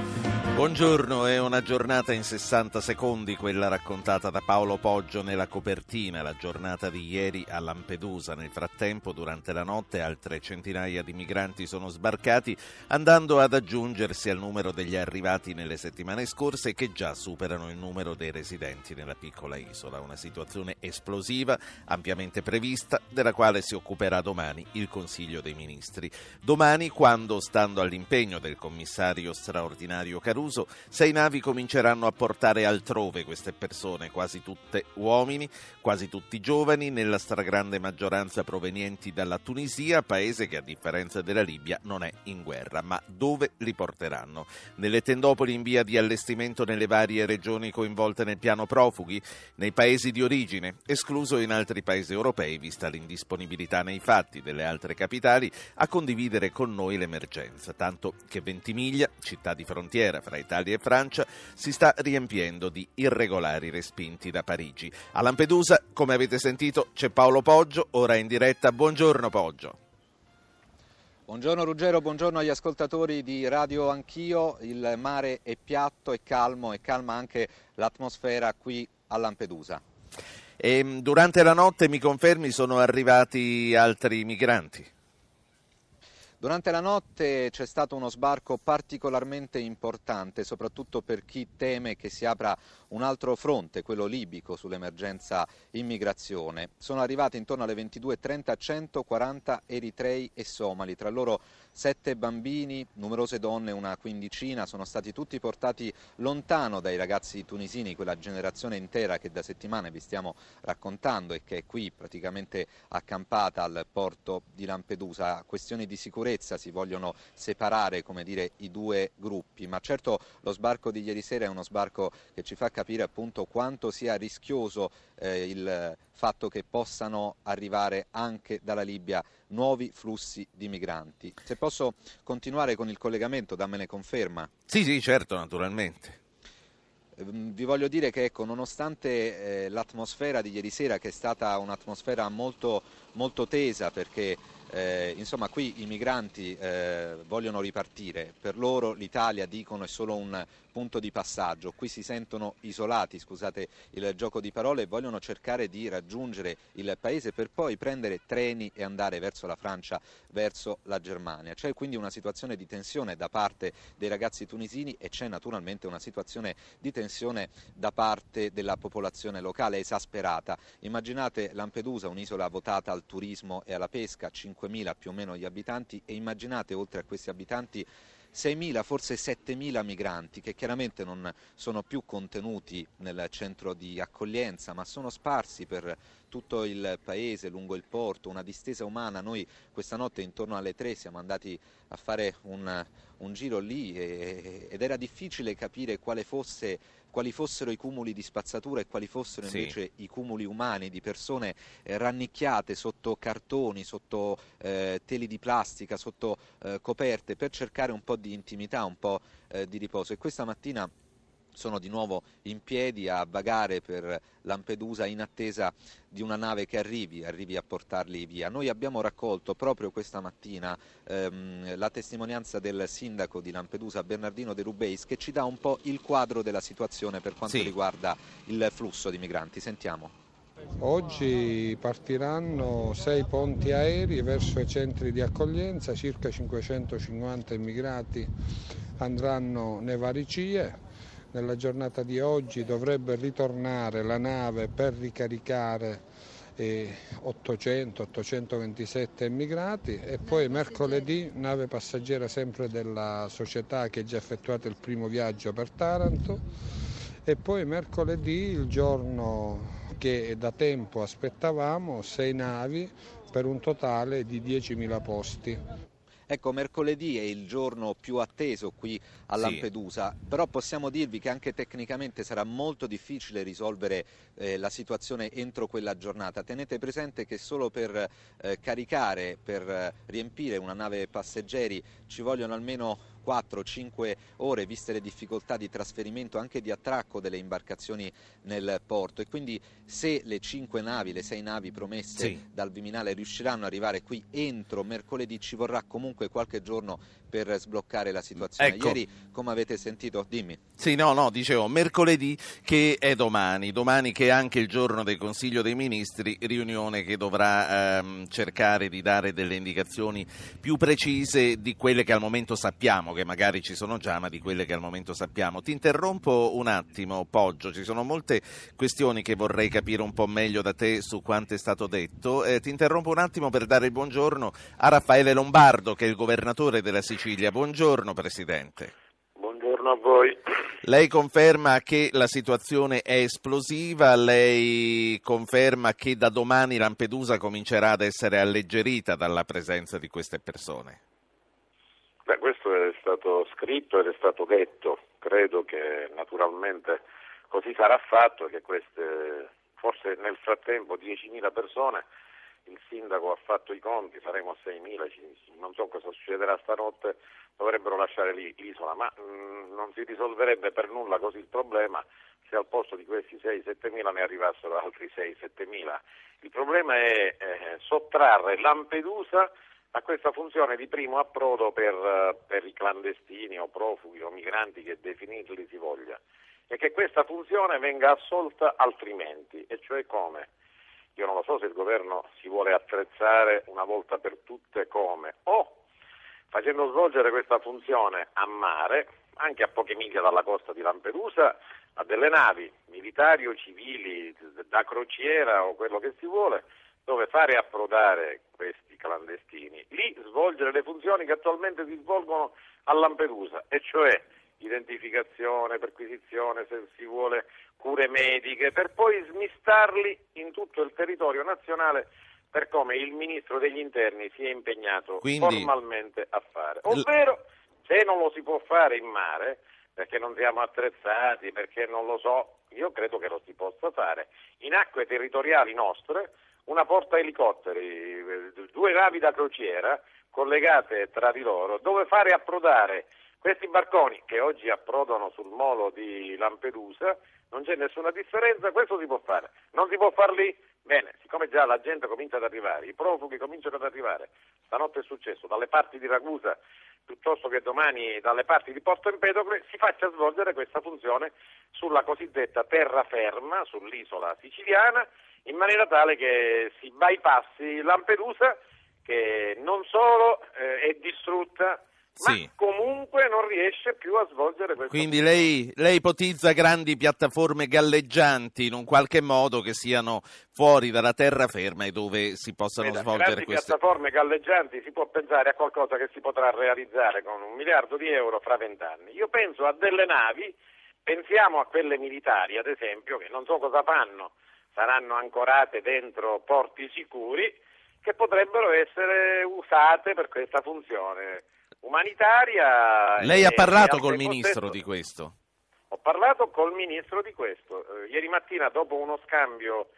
Buongiorno, è una giornata in 60 secondi quella raccontata da Paolo Poggio nella copertina, la giornata di ieri a Lampedusa. Nel frattempo, durante la notte, altre centinaia di migranti sono sbarcati, andando ad aggiungersi al numero degli arrivati nelle settimane scorse, che già superano il numero dei residenti nella piccola isola. Una situazione esplosiva, ampiamente prevista, della quale si occuperà domani il Consiglio dei Ministri. Domani, quando, stando all'impegno del commissario straordinario Caruso, 6 navi cominceranno a portare altrove queste persone, quasi tutte uomini, quasi tutti giovani, nella stragrande maggioranza provenienti dalla Tunisia, paese che a differenza della Libia non è in guerra. Ma dove li porteranno? Nelle tendopoli in via di allestimento nelle varie regioni coinvolte nel piano profughi? Nei paesi di origine? Escluso in altri paesi europei, vista l'indisponibilità nei fatti delle altre capitali a condividere con noi l'emergenza, tanto che Ventimiglia, città di frontiera fra Italia e Francia, si sta riempiendo di irregolari respinti da Parigi. A Lampedusa, come avete sentito, c'è Paolo Poggio, ora in diretta. Buongiorno Poggio. Buongiorno Ruggero, buongiorno agli ascoltatori di Radio Anch'io. Il mare è piatto, è calmo e calma anche l'atmosfera qui a Lampedusa. E durante la notte, mi confermi, sono arrivati altri migranti? Durante la notte c'è stato uno sbarco particolarmente importante, soprattutto per chi teme che si apra un altro fronte, quello libico, sull'emergenza immigrazione. Sono arrivati intorno alle 22.30 140 eritrei e somali, tra loro 7 bambini, numerose donne, una quindicina. Sono stati tutti portati lontano dai ragazzi tunisini, quella generazione intera che da settimane vi stiamo raccontando e che è qui praticamente accampata al porto di Lampedusa. A questioni di sicurezza si vogliono separare, come dire, i due gruppi, ma certo lo sbarco di ieri sera è uno sbarco che ci fa capire appunto quanto sia rischioso il fatto che possano arrivare anche dalla Libia nuovi flussi di migranti. Se posso continuare con il collegamento, dammene conferma. Sì, certo, naturalmente. Vi voglio dire che nonostante l'atmosfera di ieri sera, che è stata un'atmosfera molto, molto tesa, perché insomma qui i migranti vogliono ripartire, per loro l'Italia, dicono, è solo un punto di passaggio, qui si sentono isolati, scusate il gioco di parole, e vogliono cercare di raggiungere il paese per poi prendere treni e andare verso la Francia, verso la Germania. C'è quindi una situazione di tensione da parte dei ragazzi tunisini e c'è naturalmente una situazione di tensione da parte della popolazione locale, esasperata. Immaginate Lampedusa, un'isola votata al turismo e alla pesca, 5.000 più o meno gli abitanti, e immaginate oltre a questi abitanti 6.000, forse 7.000 migranti che chiaramente non sono più contenuti nel centro di accoglienza, ma sono sparsi per tutto il paese, lungo il porto, una distesa umana. Noi questa notte intorno alle 3 siamo andati a fare un giro lì ed era difficile capire quali fossero i cumuli di spazzatura e quali fossero invece i cumuli umani di persone rannicchiate sotto cartoni, sotto teli di plastica, sotto coperte, per cercare un po' di intimità, un po' di riposo. E questa mattina sono di nuovo in piedi a vagare per Lampedusa in attesa di una nave che arrivi a portarli via. Noi abbiamo raccolto proprio questa mattina la testimonianza del sindaco di Lampedusa, Bernardino De Rubeis, che ci dà un po' il quadro della situazione per quanto riguarda il flusso di migranti. Sentiamo. Oggi partiranno 6 ponti aerei verso i centri di accoglienza, circa 550 immigrati andranno nei vari CIE. Nella giornata di oggi dovrebbe ritornare la nave per ricaricare 827 immigrati e poi mercoledì nave passeggera sempre della società che ha già effettuato il primo viaggio per Taranto e poi mercoledì il giorno che da tempo aspettavamo, 6 navi per un totale di 10.000 posti. Ecco, mercoledì è il giorno più atteso qui a Lampedusa, però possiamo dirvi che anche tecnicamente sarà molto difficile risolvere la situazione entro quella giornata. Tenete presente che solo per caricare, per riempire una nave passeggeri ci vogliono almeno 4-5 ore, viste le difficoltà di trasferimento, anche di attracco delle imbarcazioni nel porto, e quindi se le 5 navi, le 6 navi promesse dal Viminale riusciranno ad arrivare qui entro mercoledì, ci vorrà comunque qualche giorno per sbloccare la situazione. Ecco. Ieri, come avete sentito, dimmi. Sì, no, dicevo, mercoledì, che è domani che è anche il giorno del Consiglio dei Ministri, riunione che dovrà cercare di dare delle indicazioni più precise di quelle che al momento sappiamo, che magari ci sono già, ma di quelle che al momento sappiamo. Ti interrompo un attimo, Poggio, ci sono molte questioni che vorrei capire un po' meglio da te su quanto è stato detto. Ti interrompo un attimo per dare il buongiorno a Raffaele Lombardo, che è il governatore della Sicilia. Buongiorno, Presidente. Buongiorno a voi. Lei conferma che la situazione è esplosiva, lei conferma che da domani Lampedusa comincerà ad essere alleggerita dalla presenza di queste persone. Questo è stato scritto ed è stato detto, credo che naturalmente così sarà fatto, che queste, forse nel frattempo 10.000 persone, il sindaco ha fatto i conti, saremo a 6.000, non so cosa succederà stanotte, dovrebbero lasciare lì l'isola, ma non si risolverebbe per nulla così il problema se al posto di questi 6-7.000 ne arrivassero altri 6-7.000. Il problema è sottrarre Lampedusa a questa funzione di primo approdo per i clandestini o profughi o migranti, che definirli si voglia, e che questa funzione venga assolta altrimenti, e cioè come? Io non lo so se il governo si vuole attrezzare una volta per tutte come, o facendo svolgere questa funzione a mare, anche a poche miglia dalla costa di Lampedusa, a delle navi militari o civili, da crociera o quello che si vuole, dove fare approdare questi clandestini, lì svolgere le funzioni che attualmente si svolgono a Lampedusa, e cioè identificazione, perquisizione, se si vuole cure mediche, per poi smistarli in tutto il territorio nazionale, per come il Ministro degli Interni si è impegnato formalmente a fare. Ovvero, se non lo si può fare in mare, perché non siamo attrezzati, perché non lo so, io credo che lo si possa fare in acque territoriali nostre, una porta elicotteri, 2 navi da crociera collegate tra di loro, dove fare approdare questi barconi che oggi approdano sul molo di Lampedusa. Non c'è nessuna differenza, questo si può fare. Non si può far lì? Bene, siccome già la gente comincia ad arrivare, i profughi cominciano ad arrivare, stanotte è successo, dalle parti di Ragusa, piuttosto che domani dalle parti di Porto Empedocle, si faccia svolgere questa funzione sulla cosiddetta terraferma, sull'isola siciliana, in maniera tale che si bypassi Lampedusa, che non solo è distrutta, ma comunque non riesce più a svolgere questo. Quindi lei ipotizza grandi piattaforme galleggianti in un qualche modo, che siano fuori dalla terraferma e dove si possano svolgere queste piattaforme galleggianti. Si può pensare a qualcosa che si potrà realizzare con $1 miliardo fra 20 anni. Io penso a delle navi, pensiamo a quelle militari ad esempio, che non so cosa fanno, saranno ancorate dentro porti sicuri, che potrebbero essere usate per questa funzione umanitaria. Lei ha parlato col Ministro di questo? Ho parlato col Ministro di questo. Ieri mattina, dopo uno scambio,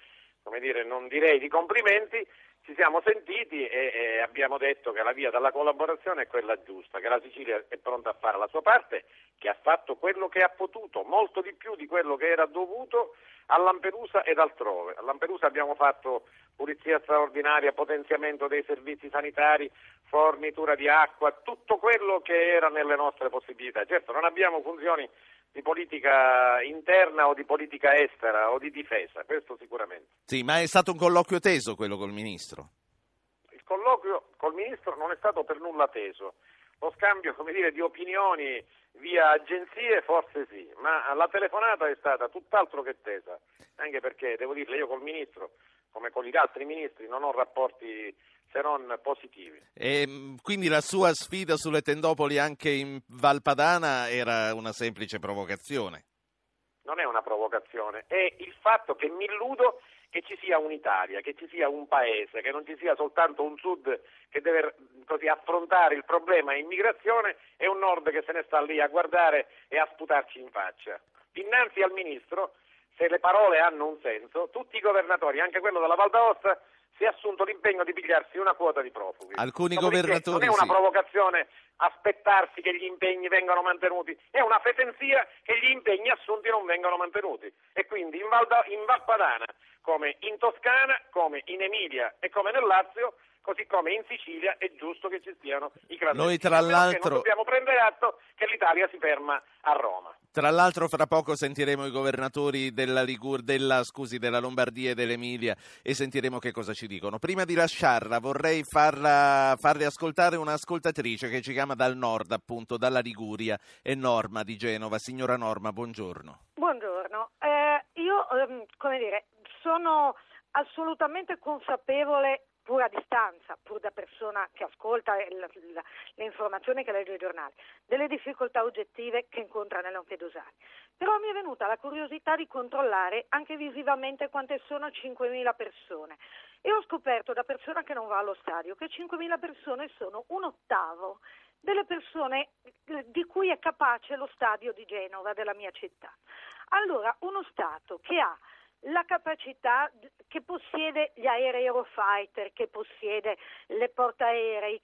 non direi di complimenti, Ci siamo sentiti e abbiamo detto che la via dalla collaborazione è quella giusta, che la Sicilia è pronta a fare la sua parte, che ha fatto quello che ha potuto, molto di più di quello che era dovuto a Lampedusa ed altrove. A Lampedusa abbiamo fatto pulizia straordinaria, potenziamento dei servizi sanitari, fornitura di acqua, tutto quello che era nelle nostre possibilità. Certo, non abbiamo funzioni di politica interna o di politica estera o di difesa, questo sicuramente. Sì, ma è stato un colloquio teso quello col Ministro? Il colloquio col Ministro non è stato per nulla teso. Lo scambio, di opinioni via agenzie forse sì, ma la telefonata è stata tutt'altro che tesa, anche perché, devo dirle, io col Ministro, come con gli altri Ministri, non ho rapporti se non positivi. E quindi la sua sfida sulle tendopoli anche in Val Padana era una semplice provocazione? Non è una provocazione, è il fatto che mi illudo che ci sia un'Italia, che ci sia un paese, che non ci sia soltanto un sud che deve così affrontare il problema immigrazione e un nord che se ne sta lì a guardare e a sputarci in faccia. Innanzi al Ministro, se le parole hanno un senso, tutti i governatori, anche quello della Val d'Aosta, si è assunto l'impegno di pigliarsi una quota di profughi. Alcuni governatori, non è una provocazione aspettarsi che gli impegni vengano mantenuti, è una fetenzia che gli impegni assunti non vengano mantenuti. E quindi in Val Padana, come in Toscana, come in Emilia e come nel Lazio, così come in Sicilia è giusto che ci siano i clandestini. Noi tra l'altro non dobbiamo prendere atto che l'Italia si ferma a Roma. Tra l'altro fra poco sentiremo i governatori della Lombardia e dell'Emilia e sentiremo che cosa ci dicono. Prima di lasciarla vorrei farle ascoltare un'ascoltatrice che ci chiama dal nord, appunto dalla Liguria, è Norma di Genova. Signora Norma, buongiorno. Buongiorno. Io sono assolutamente consapevole, pur a distanza, pur da persona che ascolta le informazioni che legge i giornali, delle difficoltà oggettive che incontrano i lampedusani. Però mi è venuta la curiosità di controllare anche visivamente quante sono 5.000 persone e ho scoperto da persona che non va allo stadio che 5.000 persone sono un ottavo delle persone di cui è capace lo stadio di Genova, della mia città. Allora, uno Stato che ha la capacità, che possiede gli aerei Eurofighter, che possiede le portaerei,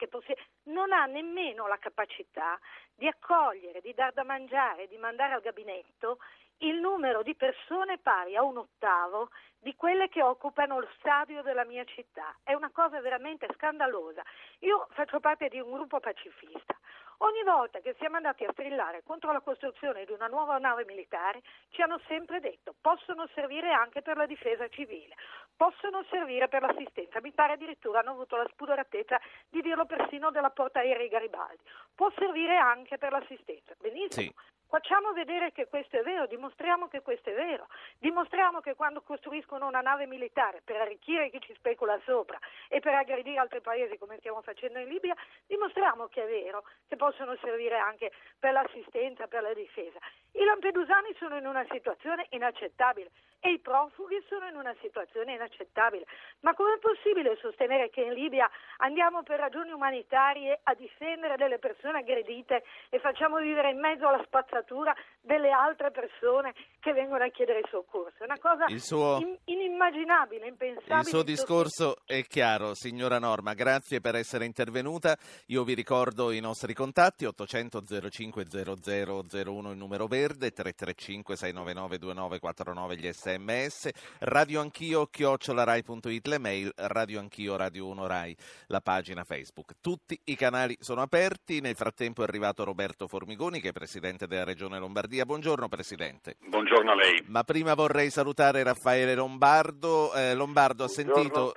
non ha nemmeno la capacità di accogliere, di dar da mangiare, di mandare al gabinetto il numero di persone pari a un ottavo di quelle che occupano lo stadio della mia città. È una cosa veramente scandalosa. Io faccio parte di un gruppo pacifista. Ogni volta che siamo andati a strillare contro la costruzione di una nuova nave militare ci hanno sempre detto possono servire anche per la difesa civile, possono servire per l'assistenza, mi pare addirittura hanno avuto la spudoratezza di dirlo persino della portaerei Garibaldi, può servire anche per l'assistenza, benissimo. Sì. Facciamo vedere che questo è vero, dimostriamo che questo è vero, dimostriamo che quando costruiscono una nave militare per arricchire chi ci specula sopra e per aggredire altri paesi come stiamo facendo in Libia, dimostriamo che è vero, che possono servire anche per l'assistenza, per la difesa. I lampedusani sono in una situazione inaccettabile e i profughi sono in una situazione inaccettabile. Ma com'è possibile sostenere che in Libia andiamo per ragioni umanitarie a difendere delle persone aggredite e facciamo vivere in mezzo alla spazzatura delle altre persone che vengono a chiedere soccorso? È una cosa inimmaginabile, impensabile. Il suo discorso è chiaro, signora Norma, grazie per essere intervenuta. Io vi ricordo i nostri contatti: 800 05 0001 il numero verde, 335 699 2949 gli sms, radioanchio@rai.it le mail, radioanchio radio 1 Rai la pagina Facebook. Tutti i canali sono aperti. Nel frattempo è arrivato Roberto Formigoni, che è presidente della Regione Lombardia. Buongiorno Presidente. Buongiorno a lei. Ma prima vorrei salutare Raffaele Lombardo. Lombardo, ha sentito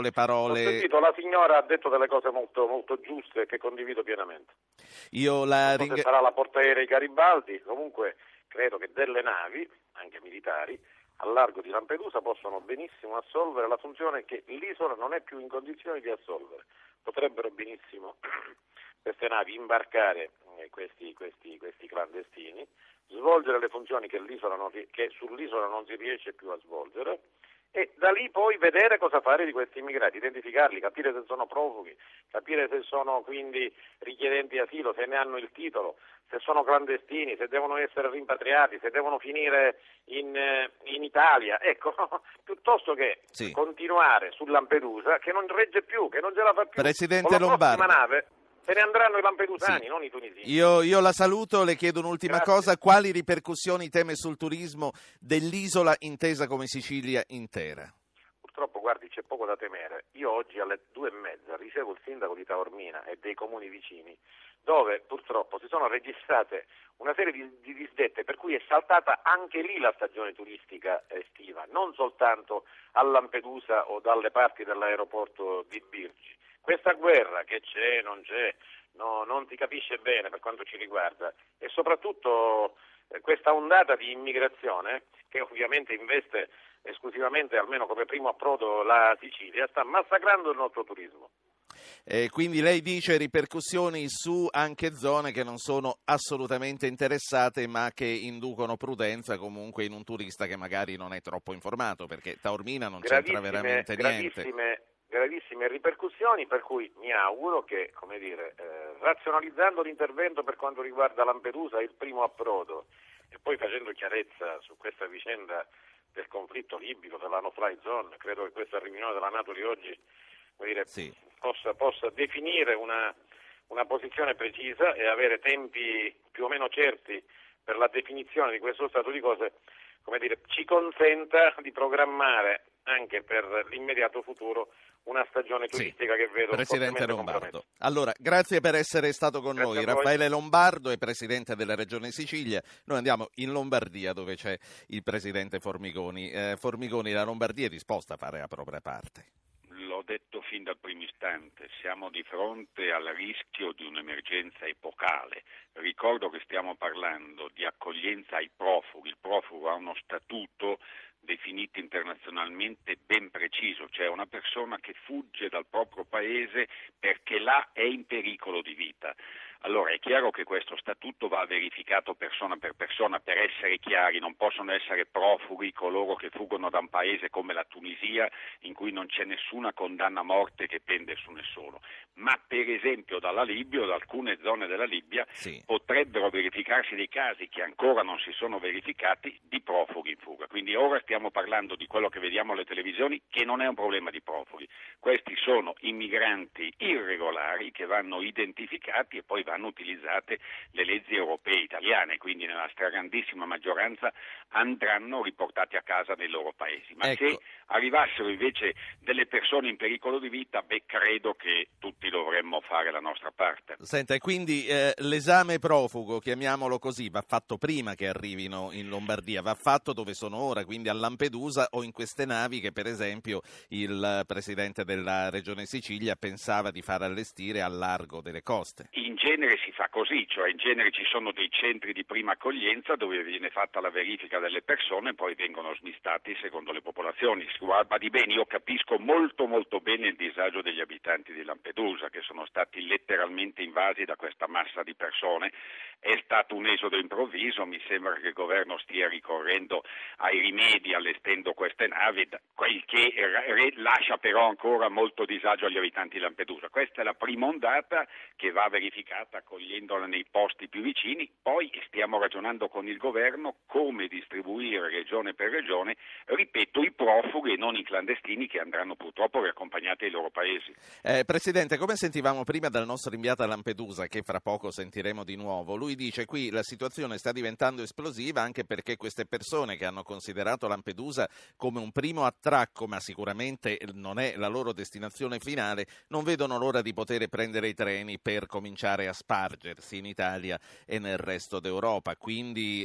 le parole? Ho sentito, la signora ha detto delle cose molto, molto giuste che condivido pienamente. Sarà la portaerei Garibaldi, comunque credo che delle navi, anche militari, al largo di Lampedusa possono benissimo assolvere la funzione che l'isola non è più in condizione di assolvere. Potrebbero benissimo queste navi imbarcare questi clandestini, svolgere le funzioni che sull'isola non si riesce più a svolgere e da lì poi vedere cosa fare di questi immigrati, identificarli, capire se sono profughi, capire se sono quindi richiedenti asilo, se ne hanno il titolo, se sono clandestini, se devono essere rimpatriati, se devono finire in Italia, ecco, piuttosto che continuare su Lampedusa che non regge più, che non ce la fa più. Presidente Lombardo, se ne andranno i lampedusani, non i tunisini. Io la saluto, le chiedo un'ultima cosa: quali ripercussioni teme sul turismo dell'isola intesa come Sicilia intera? Purtroppo, guardi, c'è poco da temere. Io oggi alle 2:30 ricevo il sindaco di Taormina e dei comuni vicini, dove purtroppo si sono registrate una serie di disdette, per cui è saltata anche lì la stagione turistica estiva, non soltanto a Lampedusa o dalle parti dell'aeroporto di Birgi. Questa guerra che c'è, non c'è, no, non si capisce bene per quanto ci riguarda, e soprattutto questa ondata di immigrazione che ovviamente investe esclusivamente, almeno come primo approdo, la Sicilia, sta massacrando il nostro turismo. Quindi lei dice ripercussioni su anche zone che non sono assolutamente interessate, ma che inducono prudenza comunque in un turista che magari non è troppo informato, perché Taormina non c'entra veramente niente. Gravissime ripercussioni, per cui mi auguro che, come dire, razionalizzando l'intervento per quanto riguarda Lampedusa, il primo approdo, e poi facendo chiarezza su questa vicenda del conflitto libico, della no-fly zone, credo che questa riunione della Nato di oggi, come dire, possa definire una posizione precisa e avere tempi più o meno certi per la definizione di questo stato di cose, come dire, ci consenta di programmare anche per l'immediato futuro una stagione turistica che vedo. Presidente Lombardo, allora grazie per essere stato con noi. Raffaele Lombardo è presidente della Regione Sicilia. Noi andiamo in Lombardia, dove c'è il presidente Formigoni. Formigoni, la Lombardia è disposta a fare la propria parte? L'ho detto fin dal primo istante, siamo di fronte al rischio di un'emergenza epocale. Ricordo che stiamo parlando di accoglienza ai profughi. Il profugo ha uno statuto definito internazionalmente ben preciso, cioè una persona che fugge dal proprio paese perché là è in pericolo di vita. Allora è chiaro che questo statuto va verificato persona per persona. Per essere chiari, non possono essere profughi coloro che fuggono da un paese come la Tunisia, in cui non c'è nessuna condanna a morte che pende su nessuno, ma per esempio dalla Libia o da alcune zone della Libia potrebbero verificarsi dei casi che ancora non si sono verificati di profughi in fuga. Quindi ora stiamo parlando di quello che vediamo alle televisioni, che non è un problema di profughi. Questi sono immigranti irregolari che vanno identificati e poi vanno utilizzate le leggi europee e italiane, quindi nella stragrandissima maggioranza andranno riportati a casa nei loro paesi. Ma se arrivassero invece delle persone in pericolo di vita, credo che tutti dovremmo fare la nostra parte. Senta, e quindi l'esame profugo, chiamiamolo così, va fatto prima che arrivino in Lombardia, va fatto dove sono ora, quindi a Lampedusa o in queste navi che per esempio il presidente della Regione Sicilia pensava di far allestire al largo delle coste. In genere si fa così, cioè in genere ci sono dei centri di prima accoglienza dove viene fatta la verifica delle persone e poi vengono smistati secondo le popolazioni. Badi bene, io capisco molto bene il disagio degli abitanti di Lampedusa, che sono stati letteralmente invasi da questa massa di persone. È stato un esodo improvviso, mi sembra che il governo stia ricorrendo ai rimedi allestendo queste navi, quel che lascia però ancora molto disagio agli abitanti di Lampedusa. Questa è la prima ondata che va verificata accogliendola nei posti più vicini, poi stiamo ragionando con il governo come distribuire regione per regione, ripeto, i profughi e non i clandestini che andranno purtroppo riaccompagnati ai loro paesi. Presidente, come sentivamo prima dal nostro inviato a Lampedusa, che fra poco sentiremo di nuovo, lui dice qui la situazione sta diventando esplosiva anche perché queste persone che hanno considerato Lampedusa come un primo attracco, ma sicuramente non è la loro destinazione finale, non vedono l'ora di poter prendere i treni per cominciare a spargersi in Italia e nel resto d'Europa. Quindi,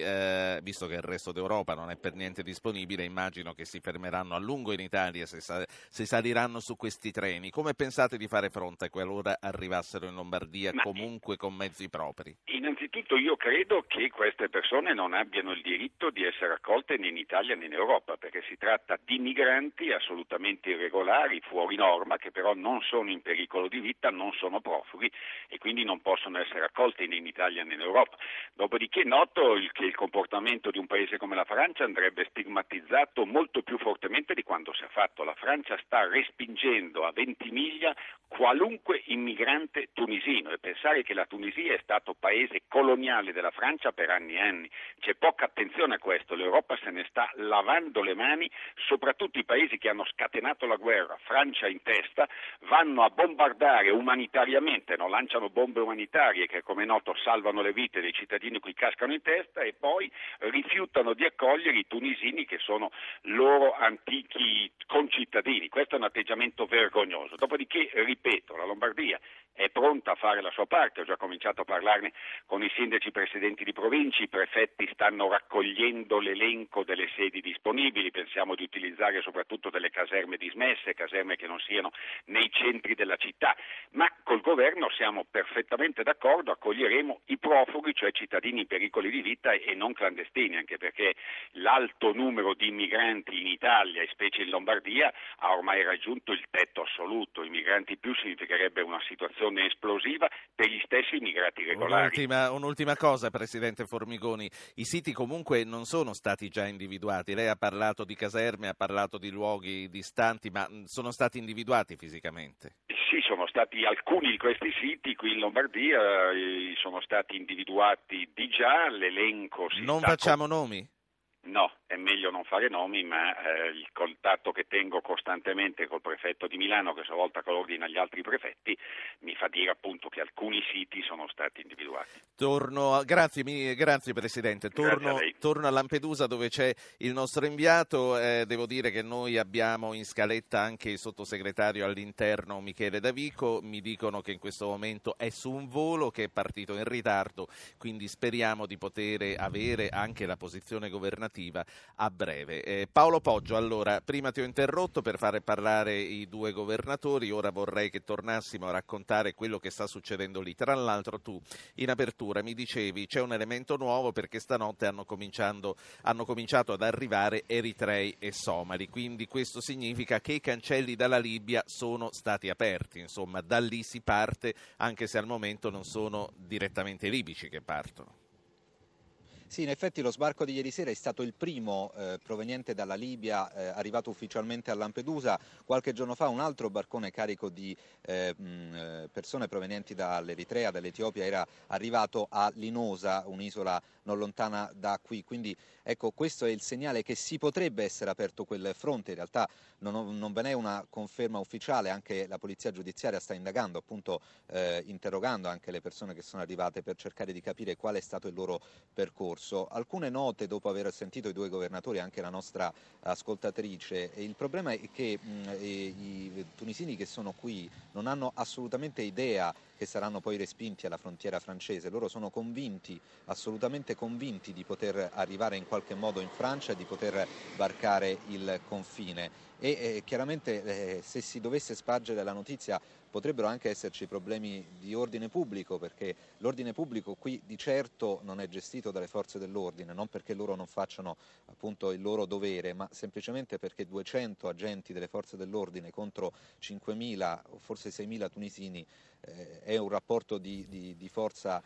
visto che il resto d'Europa non è per niente disponibile, immagino che si fermeranno a lungo in Italia se saliranno su questi treni. Come pensate di fare fronte qualora arrivassero in Lombardia comunque con mezzi propri? Innanzitutto innanzitutto io credo che queste persone non abbiano il diritto di essere accolte né in Italia né in Europa, perché si tratta di migranti assolutamente irregolari, fuori norma, che però non sono in pericolo di vita, non sono profughi e quindi non possono essere accolti né in Italia né in Europa. Dopodiché noto che il comportamento di un paese come la Francia andrebbe stigmatizzato molto più fortemente di quanto si è fatto. La Francia sta respingendo a Ventimiglia qualunque immigrante tunisino, e pensare che la Tunisia è stato paese coloniale della Francia per anni e anni. C'è poca attenzione a questo, l'Europa se ne sta lavando le mani, soprattutto i paesi che hanno scatenato la guerra, Francia in testa, vanno a bombardare umanitariamente, no? Lanciano bombe umanitarie che, come è noto, salvano le vite dei cittadini cui cascano in testa, e poi rifiutano di accogliere i tunisini che sono loro antichi concittadini. Questo è un atteggiamento vergognoso. Dopodiché, ripeto, la Lombardia è pronta a fare la sua parte, ho già cominciato a parlarne con i sindaci presidenti di province, i prefetti stanno raccogliendo l'elenco delle sedi disponibili, pensiamo di utilizzare soprattutto delle caserme dismesse, caserme che non siano nei centri della città, ma col governo siamo perfettamente d'accordo, accoglieremo i profughi, cioè cittadini in pericoli di vita e non clandestini, anche perché l'alto numero di immigranti in Italia, e specie in Lombardia, ha ormai raggiunto il tetto assoluto. Immigranti più significherebbe una situazione esplosiva per gli stessi immigrati regolari. Un'ultima cosa, Presidente Formigoni, i siti comunque non sono stati già individuati, lei ha parlato di caserme, ha parlato di luoghi distanti, ma sono stati individuati fisicamente? Sì, sono stati alcuni di questi siti qui in Lombardia, sono stati individuati di già, l'elenco si non facciamo nomi? No, è meglio non fare nomi, ma il contatto che tengo costantemente col prefetto di Milano, che a sua volta coordina gli altri prefetti, mi fa dire appunto che alcuni siti sono stati individuati. Grazie Presidente, torno a Lampedusa dove c'è il nostro inviato, devo dire che noi abbiamo in scaletta anche il sottosegretario all'interno Michele Davico, mi dicono che in questo momento è su un volo che è partito in ritardo, quindi speriamo di poter avere anche la posizione governativa a breve. Paolo Poggio, allora, prima ti ho interrotto per fare parlare i due governatori, ora vorrei che tornassimo a raccontare quello che sta succedendo lì. Tra l'altro tu in apertura mi dicevi c'è un elemento nuovo perché stanotte hanno cominciato ad arrivare eritrei e somali, quindi questo significa che i cancelli dalla Libia sono stati aperti, insomma da lì si parte, anche se al momento non sono direttamente i libici che partono. Sì, in effetti lo sbarco di ieri sera è stato il primo proveniente dalla Libia arrivato ufficialmente a Lampedusa. Qualche giorno fa un altro barcone carico di persone provenienti dall'Eritrea, dall'Etiopia, era arrivato a Linosa, un'isola non lontana da qui. Quindi ecco, questo è il segnale che si potrebbe essere aperto quel fronte. In realtà non ve n'è una conferma ufficiale, anche la polizia giudiziaria sta indagando, appunto interrogando anche le persone che sono arrivate per cercare di capire qual è stato il loro percorso. Alcune note dopo aver sentito i due governatori, anche la nostra ascoltatrice, il problema è che i tunisini che sono qui non hanno assolutamente idea che saranno poi respinti alla frontiera francese, loro sono convinti, assolutamente convinti di poter arrivare in qualche modo in Francia e di poter varcare il confine e chiaramente se si dovesse spargere la notizia potrebbero anche esserci problemi di ordine pubblico, perché l'ordine pubblico qui di certo non è gestito dalle forze dell'ordine, non perché loro non facciano appunto il loro dovere, ma semplicemente perché 200 agenti delle forze dell'ordine contro 5.000 o forse 6.000 tunisini è un rapporto di forza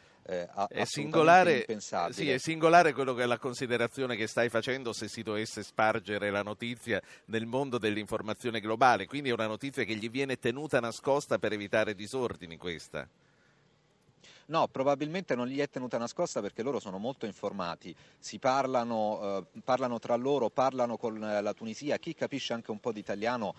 assolutamente impensabile. Sì, è singolare quello che è la considerazione che stai facendo se si dovesse spargere la notizia nel mondo dell'informazione globale, quindi è una notizia che gli viene tenuta nascosta per evitare disordini questa. No, probabilmente non gli è tenuta nascosta perché loro sono molto informati, si parlano tra loro, parlano con la Tunisia, chi capisce anche un po' di italiano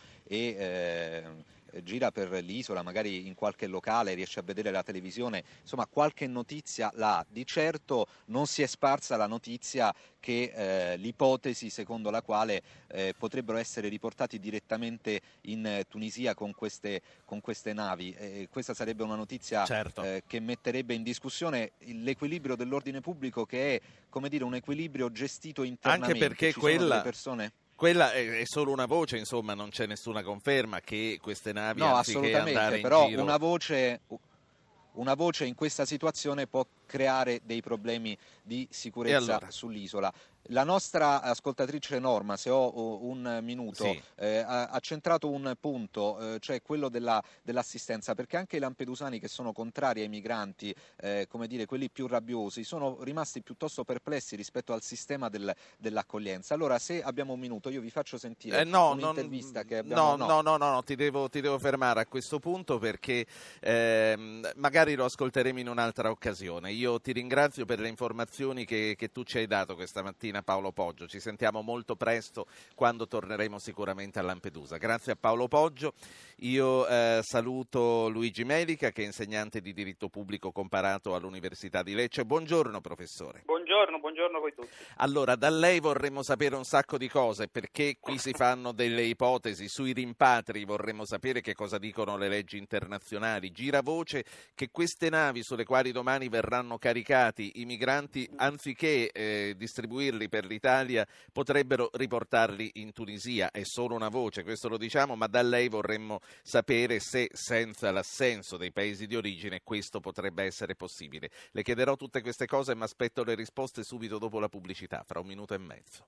gira per l'isola, magari in qualche locale, riesce a vedere la televisione, insomma qualche notizia là. Di certo non si è sparsa la notizia che l'ipotesi secondo la quale potrebbero essere riportati direttamente in Tunisia con queste navi. Questa sarebbe una notizia, certo, che metterebbe in discussione l'equilibrio dell'ordine pubblico, che è, come dire, un equilibrio gestito internamente. Anche perché ci sono delle persone... Quella è solo una voce, insomma, non c'è nessuna conferma che queste navi, anziché andare in giro... No, assolutamente, però una voce in questa situazione può creare dei problemi di sicurezza sull'isola. La nostra ascoltatrice Norma, se ho un minuto, ha centrato un punto, cioè quello dell'assistenza, perché anche i lampedusani che sono contrari ai migranti, come dire, quelli più rabbiosi, sono rimasti piuttosto perplessi rispetto al sistema dell'accoglienza. Allora, se abbiamo un minuto, io vi faccio sentire un'intervista che abbiamo... No, ti devo fermare a questo punto, perché magari lo ascolteremo in un'altra occasione. Io ti ringrazio per le informazioni che tu ci hai dato questa mattina, Paolo Poggio. Ci sentiamo molto presto, quando torneremo sicuramente a Lampedusa. Grazie a Paolo Poggio. Io saluto Luigi Melica, che è insegnante di diritto pubblico comparato all'Università di Lecce. Buongiorno professore. Buongiorno a voi tutti. Allora, da lei vorremmo sapere un sacco di cose, perché qui si fanno delle ipotesi sui rimpatri. Vorremmo sapere che cosa dicono le leggi internazionali. Gira voce che queste navi sulle quali domani verranno caricati i migranti, anziché distribuirli per l'Italia, potrebbero riportarli in Tunisia. È solo una voce, questo lo diciamo, ma da lei vorremmo sapere se senza l'assenso dei paesi di origine questo potrebbe essere possibile. Le chiederò tutte queste cose, ma aspetto le risposte subito dopo la pubblicità, fra un minuto e mezzo.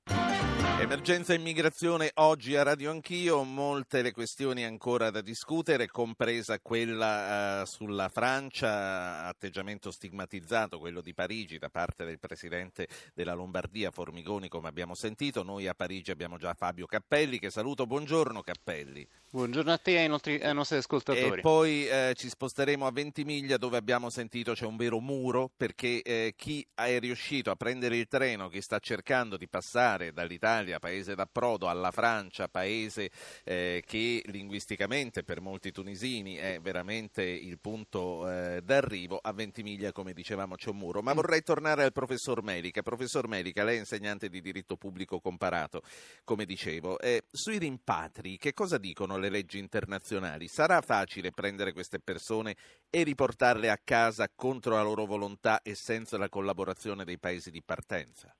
Emergenza immigrazione oggi a Radio Anch'io, molte le questioni ancora da discutere, compresa quella sulla Francia, atteggiamento stigmatizzato, quello di Parigi, da parte del presidente della Lombardia Formigoni, come abbiamo sentito. Noi a Parigi abbiamo già Fabio Cappelli, che saluto. Buongiorno Cappelli. Buongiorno a te e ai nostri ascoltatori. E poi ci sposteremo a Ventimiglia, dove abbiamo sentito c'è un vero muro, perché chi è riuscito a prendere il treno, chi sta cercando di passare dall'Italia, paese d'approdo, alla Francia, paese che linguisticamente per molti tunisini è veramente il punto d'arrivo, a Ventimiglia, come dicevamo, c'è un muro. Ma vorrei tornare al professor Melica. Professor Melica, lei è insegnante di diritto pubblico comparato, come dicevo. Sui rimpatri, che cosa dicono le leggi internazionali? Sarà facile prendere queste persone e riportarle a casa contro la loro volontà e senza la collaborazione dei paesi di partenza?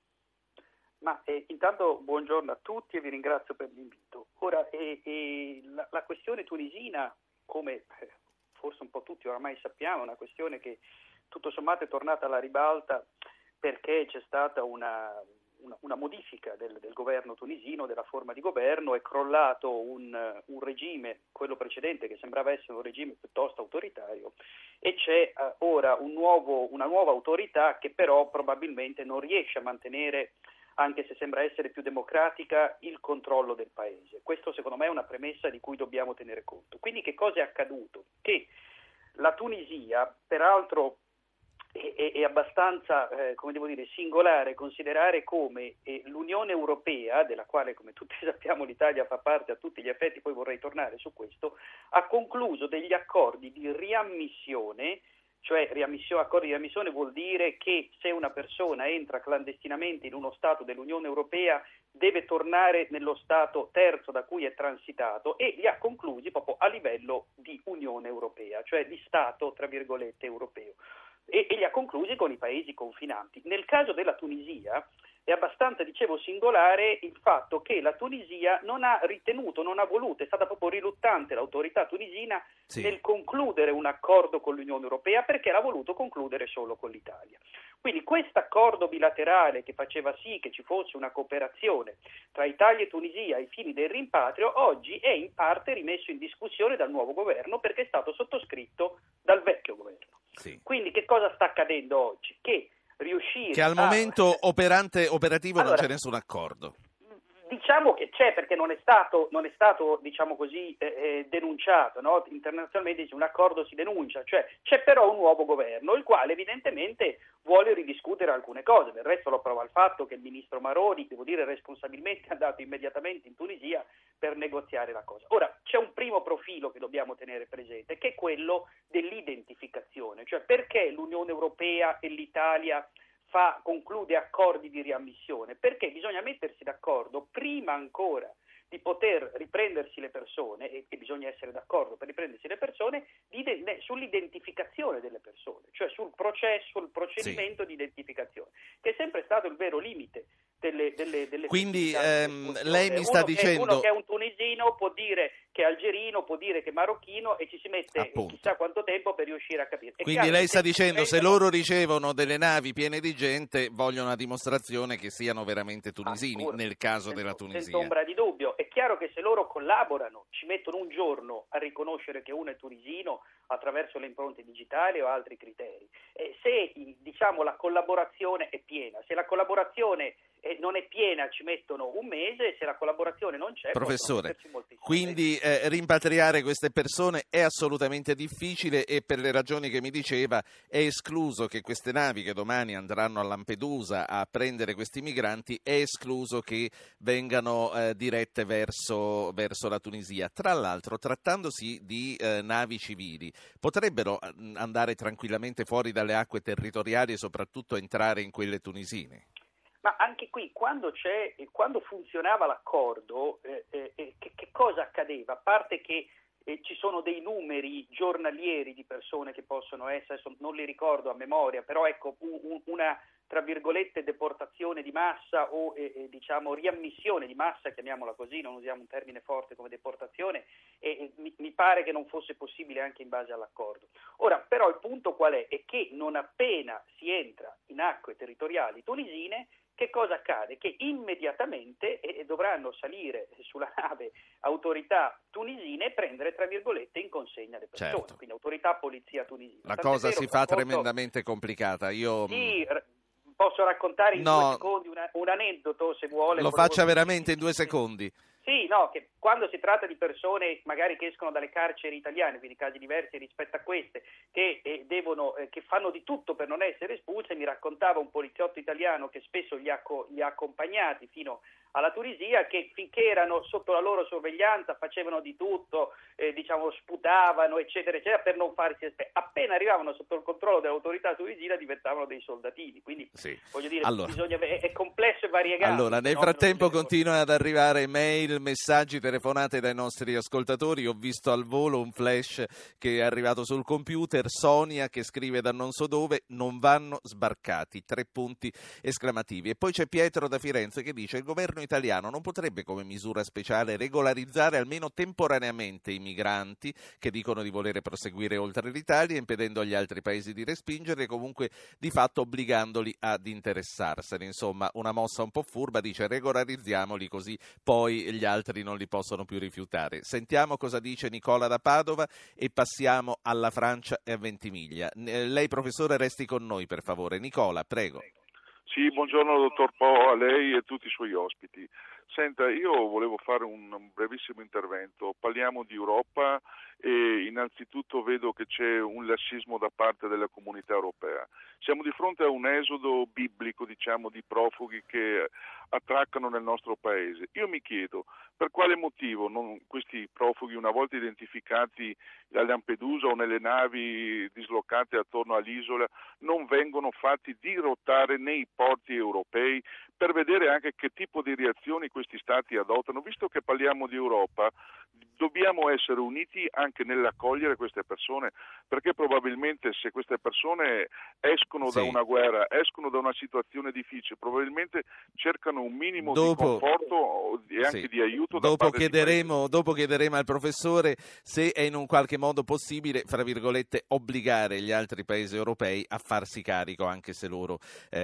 Ma intanto buongiorno a tutti e vi ringrazio per l'invito. Ora, la questione tunisina, come forse un po' tutti oramai sappiamo, è una questione che tutto sommato è tornata alla ribalta, perché c'è stata una modifica del governo tunisino, della forma di governo. È crollato un regime, quello precedente, che sembrava essere un regime piuttosto autoritario, e c'è ora una nuova autorità che però probabilmente non riesce a mantenere, anche se sembra essere più democratica, il controllo del paese. Questo secondo me è una premessa di cui dobbiamo tenere conto. Quindi che cosa è accaduto? Che la Tunisia, peraltro... È abbastanza, come devo dire, singolare considerare come l'Unione Europea, della quale, come tutti sappiamo, l'Italia fa parte a tutti gli effetti, poi vorrei tornare su questo, ha concluso degli accordi di riammissione, cioè accordi di riammissione vuol dire che se una persona entra clandestinamente in uno Stato dell'Unione Europea deve tornare nello Stato terzo da cui è transitato, e li ha conclusi proprio a livello di Unione Europea, cioè di Stato, tra virgolette, europeo. E li ha conclusi con i paesi confinanti. Nel caso della Tunisia è abbastanza, dicevo, singolare il fatto che la Tunisia non ha ritenuto, non ha voluto, è stata proprio riluttante l'autorità tunisina nel concludere un accordo con l'Unione Europea, perché l'ha voluto concludere solo con l'Italia. Quindi questo accordo bilaterale, che faceva sì che ci fosse una cooperazione tra Italia e Tunisia ai fini del rimpatrio, oggi è in parte rimesso in discussione dal nuovo governo, perché è stato sottoscritto dal vecchio governo. Sì. Quindi che cosa sta accadendo oggi? Che riuscire che al momento operativo allora, non c'è nessun accordo. Diciamo che c'è, perché non è stato diciamo così denunciato, no? Internazionalmente un accordo si denuncia, cioè c'è però un nuovo governo, il quale evidentemente vuole ridiscutere alcune cose. Del resto lo prova il fatto che il ministro Maroni, devo dire responsabilmente, è andato immediatamente in Tunisia per negoziare la cosa. Ora, c'è un primo profilo che dobbiamo tenere presente, che è quello dell'identificazione, cioè perché l'Unione Europea e l'Italia conclude accordi di riammissione, perché bisogna mettersi d'accordo prima ancora di poter riprendersi le persone, e bisogna essere d'accordo per riprendersi le persone, sull'identificazione delle persone, cioè sul processo, il procedimento di identificazione, che è sempre stato il vero limite delle Quindi lei mi sta dicendo... Uno che è un tunisino algerino, può dire che è algerino, può dire che è marocchino, e ci si mette chissà quanto tempo per riuscire a capire. Quindi lei sta dicendo, se loro ricevono delle navi piene di gente, vogliono una dimostrazione che siano veramente tunisini, nel caso della Tunisia. Senza ombra di dubbio. È chiaro che se loro collaborano, ci mettono un giorno a riconoscere che uno è tunisino attraverso le impronte digitali o altri criteri. Se diciamo la collaborazione è piena, se la collaborazione non è piena ci mettono un mese, se la collaborazione non c'è. Professore, quindi rimpatriare queste persone è assolutamente difficile, e per le ragioni che mi diceva è escluso che queste navi che domani andranno a Lampedusa a prendere questi migranti, è escluso che vengano dirette verso la Tunisia. Tra l'altro, trattandosi di navi civili, potrebbero andare tranquillamente fuori dalle acque territoriali e soprattutto entrare in quelle tunisine. Ma anche qui, quando funzionava l'accordo, che cosa accadeva? A parte che ci sono dei numeri giornalieri di persone che possono essere, non li ricordo a memoria, però ecco, una tra virgolette deportazione di massa o diciamo riammissione di massa, chiamiamola così, non usiamo un termine forte come deportazione, e mi pare che non fosse possibile anche in base all'accordo. Ora però il punto qual è? È che non appena si entra in acque territoriali tunisine, che cosa accade? Che immediatamente dovranno salire sulla nave autorità tunisine e prendere, tra virgolette, in consegna le persone, certo. Quindi autorità polizia tunisina. La cosa si fa tremendamente complicata. Sì, posso raccontare in 2 secondi un aneddoto, se vuole. Lo faccia veramente in 2 secondi. Sì, che quando si tratta di persone magari che escono dalle carceri italiane, quindi casi diversi rispetto a queste, che fanno di tutto per non essere espulse, mi raccontava un poliziotto italiano che spesso li ha accompagnati fino alla Tunisia, che finché erano sotto la loro sorveglianza facevano di tutto, sputavano, eccetera, eccetera, per non farsi espellere. Appena arrivavano sotto il controllo dell'autorità tunisina diventavano dei soldatini, quindi bisogna, è complesso e variegato. Allora, nel frattempo continuano ad arrivare mail, messaggi, telefonate dai nostri ascoltatori. Ho visto al volo un flash che è arrivato sul computer. Sonia che scrive da non so dove: non vanno sbarcati, 3 punti esclamativi. E poi c'è Pietro da Firenze che dice: il governo italiano non potrebbe come misura speciale regolarizzare almeno temporaneamente i migranti che dicono di volere proseguire oltre l'Italia, impedendo agli altri paesi di respingere e comunque di fatto obbligandoli ad interessarsene. Insomma, una mossa un po' furba, dice: regolarizziamoli così poi gli altri non li possono più rifiutare. Sentiamo cosa dice Nicola da Padova e passiamo alla Francia e a Ventimiglia. Lei, professore, resti con noi, per favore. Nicola, prego. Sì, buongiorno dottor Po, a lei e a tutti i suoi ospiti. Senta, io volevo fare un brevissimo intervento. Parliamo di Europa e innanzitutto vedo che c'è un lassismo da parte della comunità europea. Siamo di fronte a un esodo biblico, di profughi che attraccano nel nostro paese. Io mi chiedo per quale motivo questi profughi, una volta identificati a Lampedusa o nelle navi dislocate attorno all'isola, non vengono fatti dirottare nei porti europei per vedere anche che tipo di reazioni questi stati adottano. Visto che parliamo di Europa, dobbiamo essere uniti anche nell'accogliere queste persone, perché probabilmente se queste persone escono da una guerra, escono da una situazione difficile, probabilmente cercano un minimo di conforto e anche di aiuto da parte di... Dopo chiederemo al professore se è in un qualche modo possibile, fra virgolette, obbligare gli altri paesi europei a farsi carico, anche se loro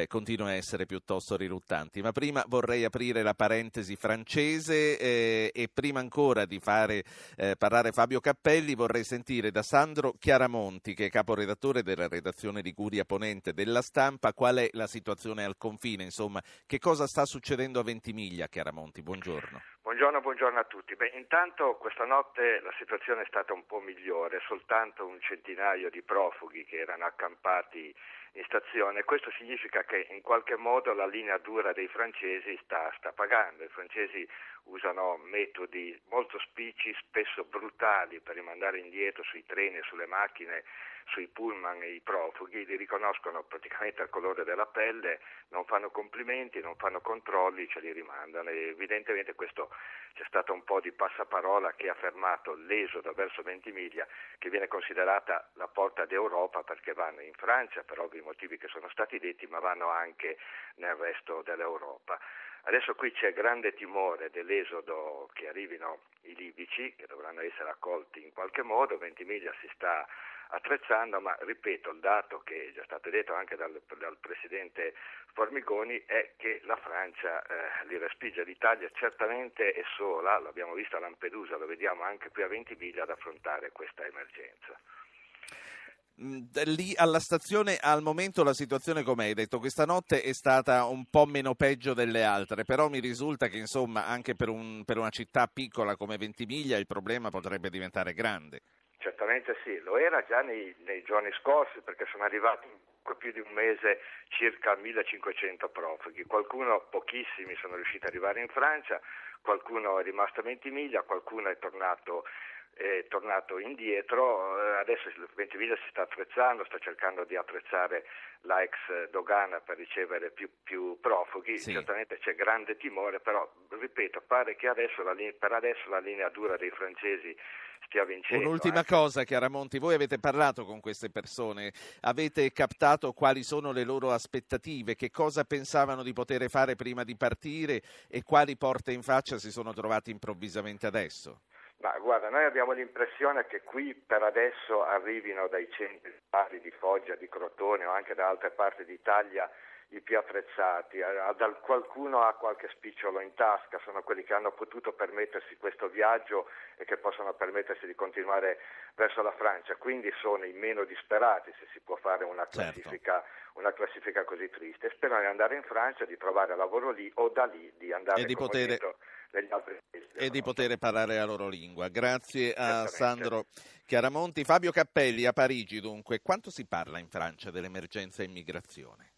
continuano a essere piuttosto riluttanti. Ma prima vorrei aprire la parentesi francese e prima ancora di fare parlare Fabio Cappelli vorrei sentire da Sandro Chiaramonti, che è caporedattore della redazione Liguria Ponente della Stampa, qual è la situazione al confine, insomma, che cosa sta succedendo a Ventimiglia. Chiaramonti, buongiorno. Buongiorno a tutti. Intanto questa notte la situazione è stata un po' migliore, soltanto un centinaio di profughi che erano accampati in stazione. Questo significa che in qualche modo la linea dura dei francesi sta pagando. I francesi usano metodi molto spicci, spesso brutali, per rimandare indietro sui treni, sulle macchine, sui pullman i profughi, li riconoscono praticamente al colore della pelle, non fanno complimenti, non fanno controlli, ce li rimandano. E evidentemente questo, c'è stato un po' di passaparola che ha fermato l'esodo verso Ventimiglia, che viene considerata la porta d'Europa perché vanno in Francia per ovvi motivi che sono stati detti, ma vanno anche nel resto dell'Europa. Adesso qui c'è grande timore dell'esodo, che arrivino i libici, che dovranno essere accolti in qualche modo. Ventimiglia si sta attrezzando, ma ripeto, il dato che è già stato detto anche dal presidente Formigoni è che la Francia li respinge. L'Italia certamente è sola, l'abbiamo visto a Lampedusa, lo vediamo anche qui a Ventimiglia, ad affrontare questa emergenza. Lì alla stazione al momento la situazione, come hai detto, questa notte è stata un po' meno peggio delle altre, però mi risulta che insomma anche per una città piccola come Ventimiglia il problema potrebbe diventare grande. Certamente sì, lo era già nei giorni scorsi, perché sono arrivati più di un mese circa 1500 profughi, qualcuno, pochissimi, sono riusciti ad arrivare in Francia, qualcuno è rimasto a Ventimiglia, qualcuno è tornato indietro. Adesso Ventimiglia si sta attrezzando, sta cercando di attrezzare la ex dogana per ricevere più profughi, sì. Certamente c'è grande timore, però ripeto, pare che adesso per adesso la linea dura dei francesi stia vincendo. Un'ultima cosa, Chiaramonti, voi avete parlato con queste persone, avete captato quali sono le loro aspettative, che cosa pensavano di poter fare prima di partire e quali porte in faccia si sono trovati improvvisamente adesso? Ma guarda, noi abbiamo l'impressione che qui per adesso arrivino dai centri di Foggia, di Crotone o anche da altre parti d'Italia i più attrezzati. Qualcuno ha qualche spicciolo in tasca, sono quelli che hanno potuto permettersi questo viaggio e che possono permettersi di continuare verso la Francia, quindi sono i meno disperati, se si può fare una classifica così triste. Sperano di andare in Francia, di trovare lavoro lì o da lì, di andare e di poter parlare la loro lingua. Grazie a Sandro Chiaramonti. Fabio Cappelli a Parigi, dunque. Quanto si parla in Francia dell'emergenza immigrazione?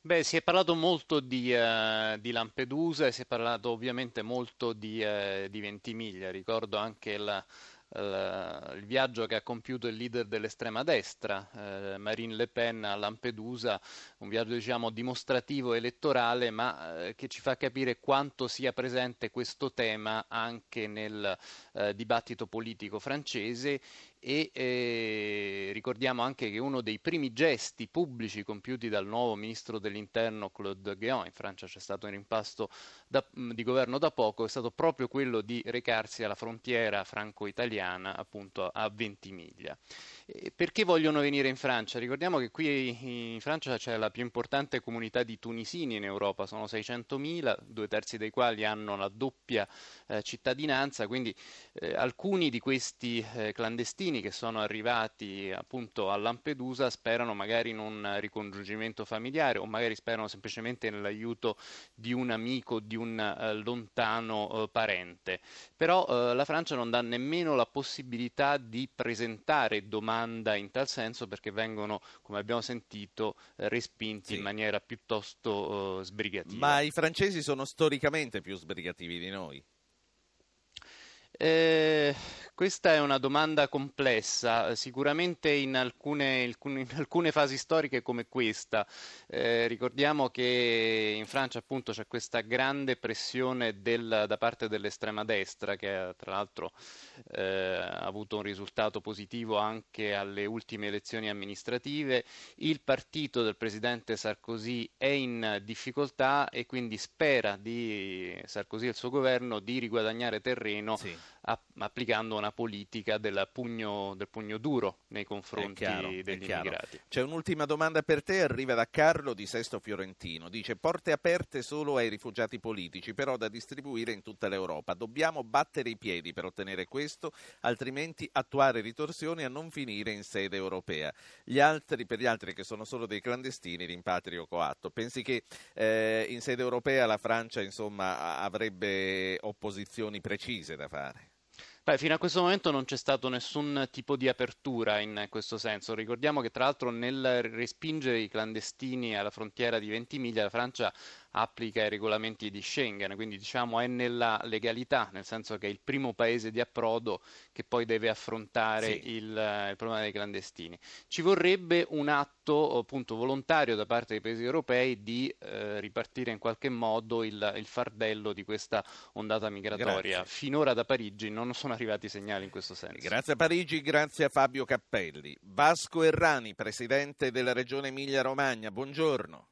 Beh, si è parlato molto di Lampedusa e si è parlato ovviamente molto di Ventimiglia. Ricordo anche il viaggio che ha compiuto il leader dell'estrema destra, Marine Le Pen, a Lampedusa, un viaggio diciamo dimostrativo elettorale, ma che ci fa capire quanto sia presente questo tema anche nel dibattito politico francese. E ricordiamo anche che uno dei primi gesti pubblici compiuti dal nuovo ministro dell'interno Claude Guéant, in Francia c'è stato un rimpasto di governo da poco, è stato proprio quello di recarsi alla frontiera franco-italiana, appunto a Ventimiglia. Perché vogliono venire in Francia? Ricordiamo che qui in Francia c'è la più importante comunità di tunisini in Europa, sono 600.000, 2/3 dei quali hanno la doppia cittadinanza, quindi alcuni di questi clandestini che sono arrivati appunto a Lampedusa sperano magari in un ricongiungimento familiare o magari sperano semplicemente nell'aiuto di un amico, di un lontano parente. Però la Francia non dà nemmeno la possibilità di presentare domanda in tal senso, perché vengono, come abbiamo sentito, respinti in maniera piuttosto sbrigativa. Ma i francesi sono storicamente più sbrigativi di noi? Questa è una domanda complessa, sicuramente in alcune fasi storiche come questa. Ricordiamo che in Francia appunto c'è questa grande pressione da parte dell'estrema destra, che tra l'altro ha avuto un risultato positivo anche alle ultime elezioni amministrative. Il partito del presidente Sarkozy è in difficoltà e quindi spera di Sarkozy e il suo governo di riguadagnare terreno, sì, applicando una politica del pugno duro nei confronti degli immigrati. C'è un'ultima domanda per te, arriva da Carlo di Sesto Fiorentino, dice: porte aperte solo ai rifugiati politici, però da distribuire in tutta l'Europa, dobbiamo battere i piedi per ottenere questo, altrimenti attuare ritorsioni a non finire in sede europea. Per gli altri che sono solo dei clandestini, rimpatrio coatto. Pensi che in sede europea la Francia insomma avrebbe opposizioni precise da fare? Beh, fino a questo momento non c'è stato nessun tipo di apertura in questo senso. Ricordiamo che tra l'altro nel respingere i clandestini alla frontiera di Ventimiglia la Francia applica i regolamenti di Schengen, quindi diciamo è nella legalità, nel senso che è il primo paese di approdo che poi deve affrontare il problema dei clandestini. Ci vorrebbe un atto appunto volontario da parte dei paesi europei di ripartire in qualche modo il fardello di questa ondata migratoria. Grazie. Finora da Parigi non sono arrivati segnali in questo senso. Grazie a Parigi, grazie a Fabio Cappelli. Vasco Errani, presidente della Regione Emilia-Romagna, buongiorno.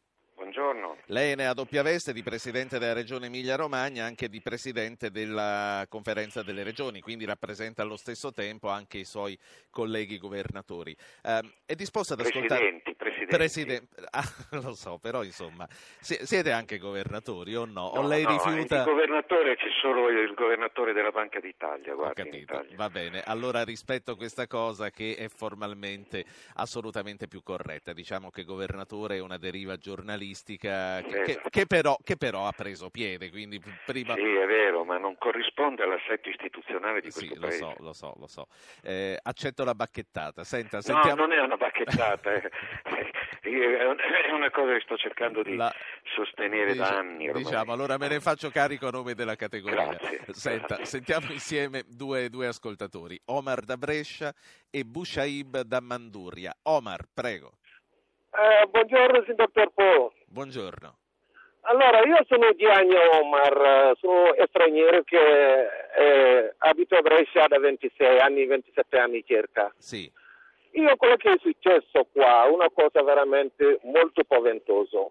buongiorno. Lei è nella doppia veste di Presidente della Regione Emilia-Romagna, anche di Presidente della Conferenza delle Regioni, quindi rappresenta allo stesso tempo anche i suoi colleghi governatori. È disposto ad ascoltare... Presidenti. Lo so, però insomma, siete anche governatori o no? No, o lei rifiuta... il governatore, c'è solo il governatore della Banca d'Italia, guarda. Ho capito, va bene. Allora rispetto questa cosa che è formalmente assolutamente più corretta, diciamo che governatore è una deriva giornalistica che però ha preso piede, quindi prima... Sì, è vero, ma non corrisponde all'assetto istituzionale di questo paese. Lo so. Accetto la bacchettata. Sentiamo... No, non è una bacchettata, è una cosa che sto cercando di sostenere da anni ormai. Diciamo, allora me ne faccio carico a nome della categoria. Grazie. Sentiamo insieme due ascoltatori, Omar da Brescia e Bushaib da Manduria. Omar, prego. Buongiorno, signor Po. Buongiorno. Allora, io sono Gianni Omar, sono straniero che abito a Brescia da 27 anni circa. Sì. Io quello che è successo qua è una cosa veramente molto paventosa,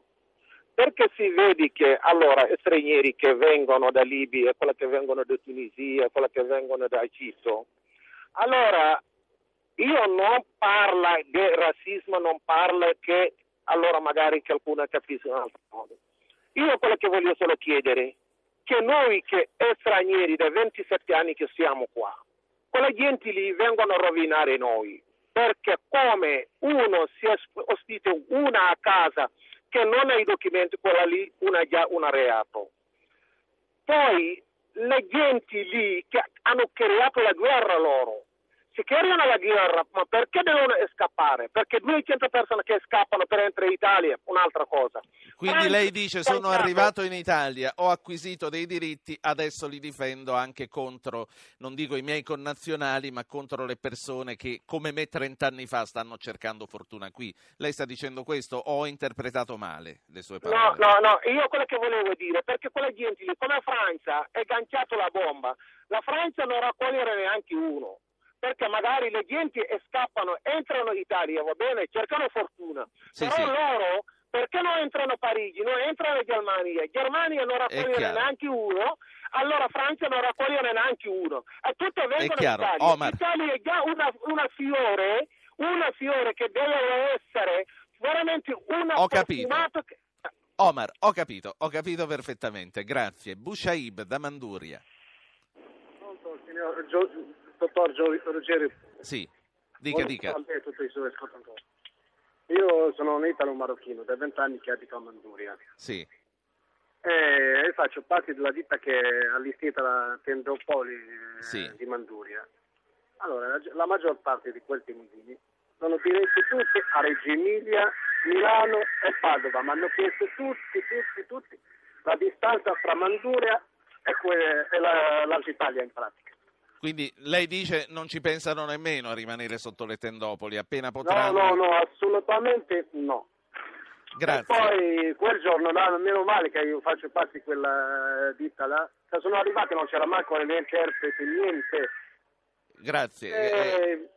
perché si vede che allora stranieri che vengono da Libia, quelli che vengono da Tunisia, quelli che vengono da Egitto, allora io non parlo di razzismo, non parlo che allora magari qualcuno capisce in un altro modo. Io quello che voglio solo chiedere che noi che stranieri da 27 anni che siamo qua, quella gente lì vengono a rovinare noi. Perché come uno si è ospite una a casa che non ha i documenti, quella lì è già un reato. Poi le genti lì che hanno creato la guerra loro, si creano la guerra, ma perché devono scappare? Perché 200 persone che scappano per entrare in Italia è un'altra cosa. Quindi lei dice sono arrivato in Italia, ho acquisito dei diritti, adesso li difendo anche contro, non dico i miei connazionali, ma contro le persone che come me 30 anni fa stanno cercando fortuna qui. Lei sta dicendo questo o ho interpretato male le sue parole? No, io quello che volevo dire, perché quella gente lì, come Francia, è ganciato la bomba, la Francia non raccogliere neanche uno. Perché magari le genti scappano, entrano in Italia, va bene, cercano fortuna, però loro... Perché non entrano a Parigi, non entrano in Germania non raccogliere neanche uno, allora Francia non raccogliere neanche uno, e tutte vengono in Italia. Omar. L'Italia è già una fiore che deve essere veramente una... Ho capito, che... Omar, ho capito perfettamente, grazie. Bushaib da Manduria. Pronto, signor dottor Ruggero. Sì, dica. Io sono un italo-marocchino, da 20 anni che abito a Manduria. Sì. E faccio parte della ditta che ha allestito la Tendopoli di Manduria. Allora, la maggior parte di quei temodini sono diretti tutti a Reggio Emilia, Milano e Padova, ma hanno chiesto tutti la distanza fra Manduria e l'Alta Italia in pratica. Quindi lei dice non ci pensano nemmeno a rimanere sotto le tendopoli, appena potranno... No, assolutamente no. Grazie. E poi quel giorno, meno male che io faccio parte di quella ditta là, se sono arrivato non c'era manco né certo niente. Grazie.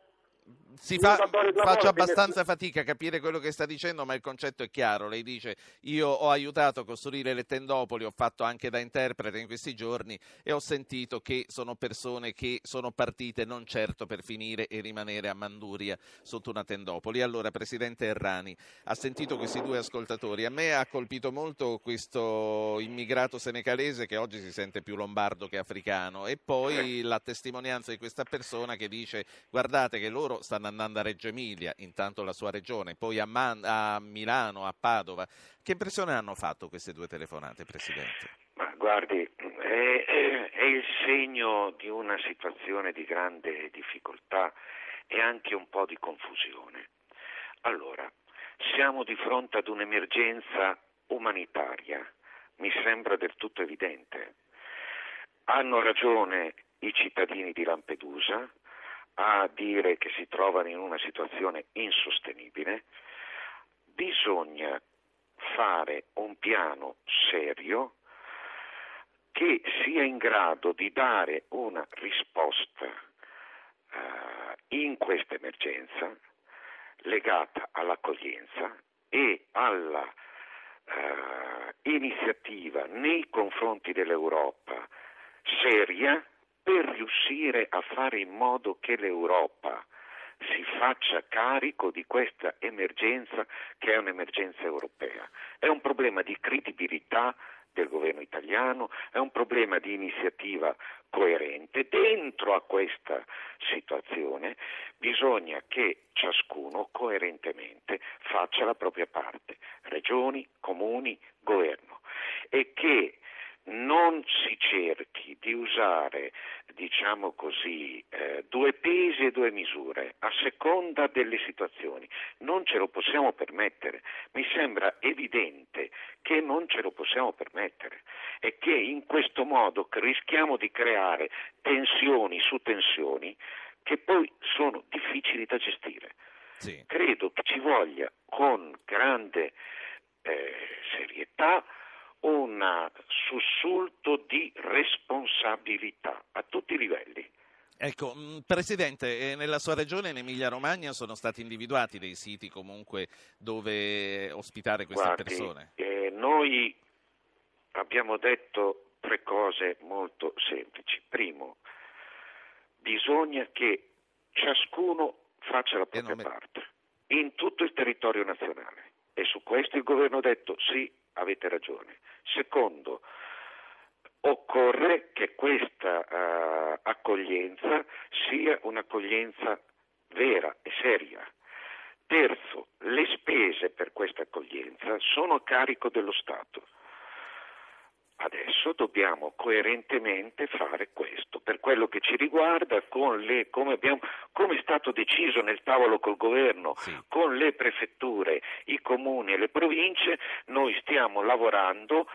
Faccio abbastanza fatica a capire quello che sta dicendo, ma il concetto è chiaro. Lei dice io ho aiutato a costruire le tendopoli, ho fatto anche da interprete in questi giorni e ho sentito che sono persone che sono partite non certo per finire e rimanere a Manduria sotto una tendopoli. Allora, Presidente Errani, ha sentito questi due ascoltatori, a me ha colpito molto questo immigrato senegalese che oggi si sente più lombardo che africano, e poi la testimonianza di questa persona che dice guardate che loro stanno andando a Reggio Emilia, intanto la sua regione, poi a Milano, a Padova. Che impressione hanno fatto queste due telefonate, Presidente? Ma guardi, è il segno di una situazione di grande difficoltà e anche un po' di confusione. Allora, siamo di fronte ad un'emergenza umanitaria, mi sembra del tutto evidente. Hanno ragione i cittadini di Lampedusa a dire che si trovano in una situazione insostenibile. Bisogna fare un piano serio che sia in grado di dare una risposta in questa emergenza legata all'accoglienza e alla iniziativa nei confronti dell'Europa seria per riuscire a fare in modo che l'Europa si faccia carico di questa emergenza, che è un'emergenza europea. È un problema di credibilità del governo italiano, è un problema di iniziativa coerente. Dentro a questa situazione bisogna che ciascuno coerentemente faccia la propria parte, regioni, comuni, governo, e che non si cerchi di usare, diciamo così, due pesi e due misure a seconda delle situazioni. Non ce lo possiamo permettere, mi sembra evidente che non ce lo possiamo permettere e che in questo modo rischiamo di creare tensioni su tensioni che poi sono difficili da gestire. Sì. Credo che ci voglia con grande serietà un sussulto di responsabilità a tutti i livelli. Ecco, Presidente, nella sua regione, in Emilia-Romagna, sono stati individuati dei siti comunque dove ospitare queste persone? Noi abbiamo detto tre cose molto semplici. Primo, bisogna che ciascuno faccia la propria parte in tutto il territorio nazionale, e su questo il governo ha detto sì, avete ragione. Secondo, occorre che questa accoglienza sia un'accoglienza vera e seria. Terzo, le spese per questa accoglienza sono a carico dello Stato. Adesso dobbiamo coerentemente fare questo, per quello che ci riguarda, come è stato deciso nel tavolo col governo, sì, con le prefetture, i comuni e le province. Noi stiamo lavorando,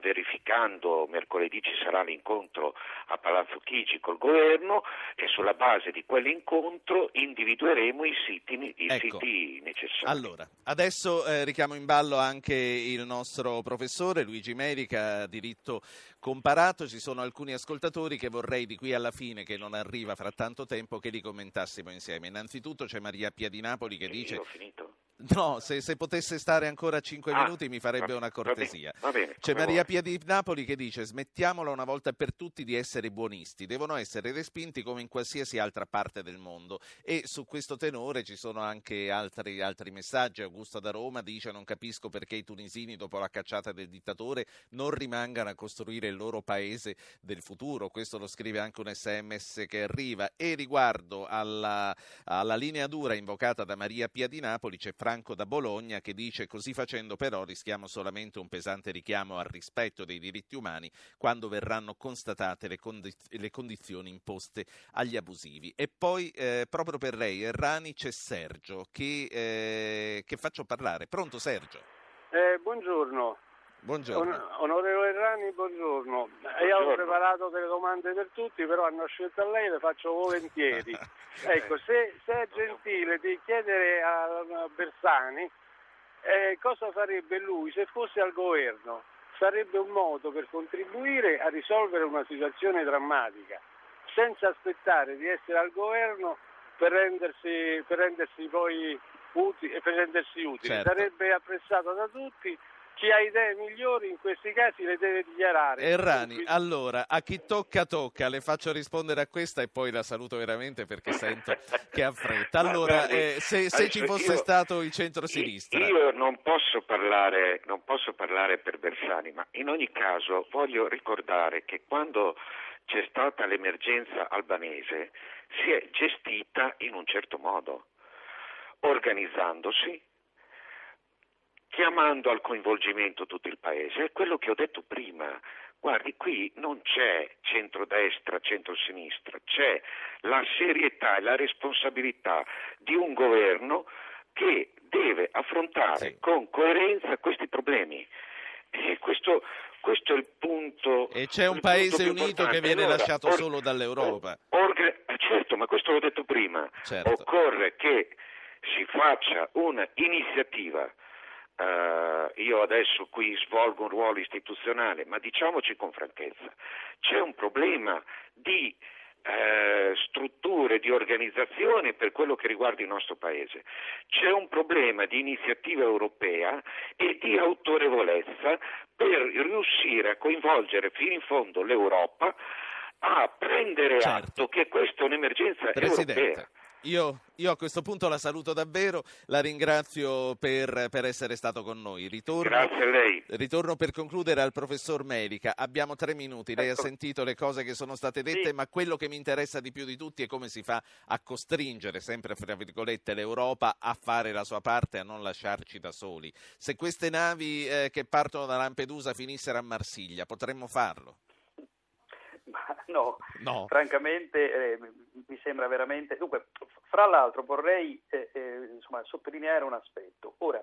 verificando, mercoledì ci sarà l'incontro a Palazzo Chigi col governo, e sulla base di quell'incontro individueremo i siti necessari. Allora, adesso richiamo in ballo anche il nostro professore Luigi Melica, diritto comparato. Ci sono alcuni ascoltatori che vorrei, di qui alla fine, che non arriva fra tanto tempo, che li commentassimo insieme. Innanzitutto c'è Maria Pia di Napoli che dice: ho finito. No, se potesse stare ancora 5 minuti mi farebbe una cortesia. Va bene, c'è Maria Pia di Napoli che dice: smettiamola una volta per tutti di essere buonisti, devono essere respinti come in qualsiasi altra parte del mondo. E su questo tenore ci sono anche altri messaggi. Augusta da Roma dice: non capisco perché i tunisini, dopo la cacciata del dittatore, non rimangano a costruire il loro paese del futuro. Questo lo scrive anche un SMS che arriva. E riguardo alla linea dura invocata da Maria Pia di Napoli, c'è Franco da Bologna che dice: così facendo però rischiamo solamente un pesante richiamo al rispetto dei diritti umani quando verranno constatate le condizioni imposte agli abusivi. E poi proprio per lei, Errani, c'è Sergio che faccio parlare. Pronto Sergio? Buongiorno. Buongiorno. Onorevole Errani, buongiorno. Io ho preparato delle domande per tutti, però hanno scelto a lei, le faccio volentieri. Ecco, se è gentile di chiedere a Bersani cosa farebbe lui se fosse al governo. Sarebbe un modo per contribuire a risolvere una situazione drammatica, senza aspettare di essere al governo per rendersi utile. Certo. Sarebbe apprezzato da tutti. Chi ha idee migliori in questi casi le deve dichiarare. Errani, quindi... allora, a chi tocca, le faccio rispondere a questa e poi la saluto veramente perché sento che ha fretta. Allora, se ci fosse stato il centro-sinistra... Io non posso parlare per Bersani, ma in ogni caso voglio ricordare che quando c'è stata l'emergenza albanese si è gestita in un certo modo, organizzandosi, chiamando al coinvolgimento tutto il paese. È quello che ho detto prima. Guardi, qui non c'è centrodestra, centrosinistra, c'è la serietà e la responsabilità di un governo che deve affrontare con coerenza questi problemi. E questo è il punto. E c'è un paese unito che viene lasciato solo dall'Europa. Certo, ma questo l'ho detto prima. Certo. Occorre che si faccia un'iniziativa. Io adesso qui svolgo un ruolo istituzionale, ma diciamoci con franchezza, c'è un problema di strutture, di organizzazione per quello che riguarda il nostro Paese. C'è un problema di iniziativa europea e di autorevolezza per riuscire a coinvolgere fino in fondo l'Europa a prendere atto che questa è un'emergenza europea. Io a questo punto la saluto davvero, la ringrazio per essere stato con noi. Grazie a lei. Ritorno per concludere al professor Melica. Abbiamo 3 minuti, lei ha sentito le cose che sono state dette, sì. Ma quello che mi interessa di più di tutti è come si fa a costringere, sempre fra virgolette, l'Europa a fare la sua parte, a non lasciarci da soli. Se queste navi che partono da Lampedusa finissero a Marsiglia, potremmo farlo? No, francamente mi sembra veramente... Dunque, fra l'altro vorrei sottolineare un aspetto. Ora,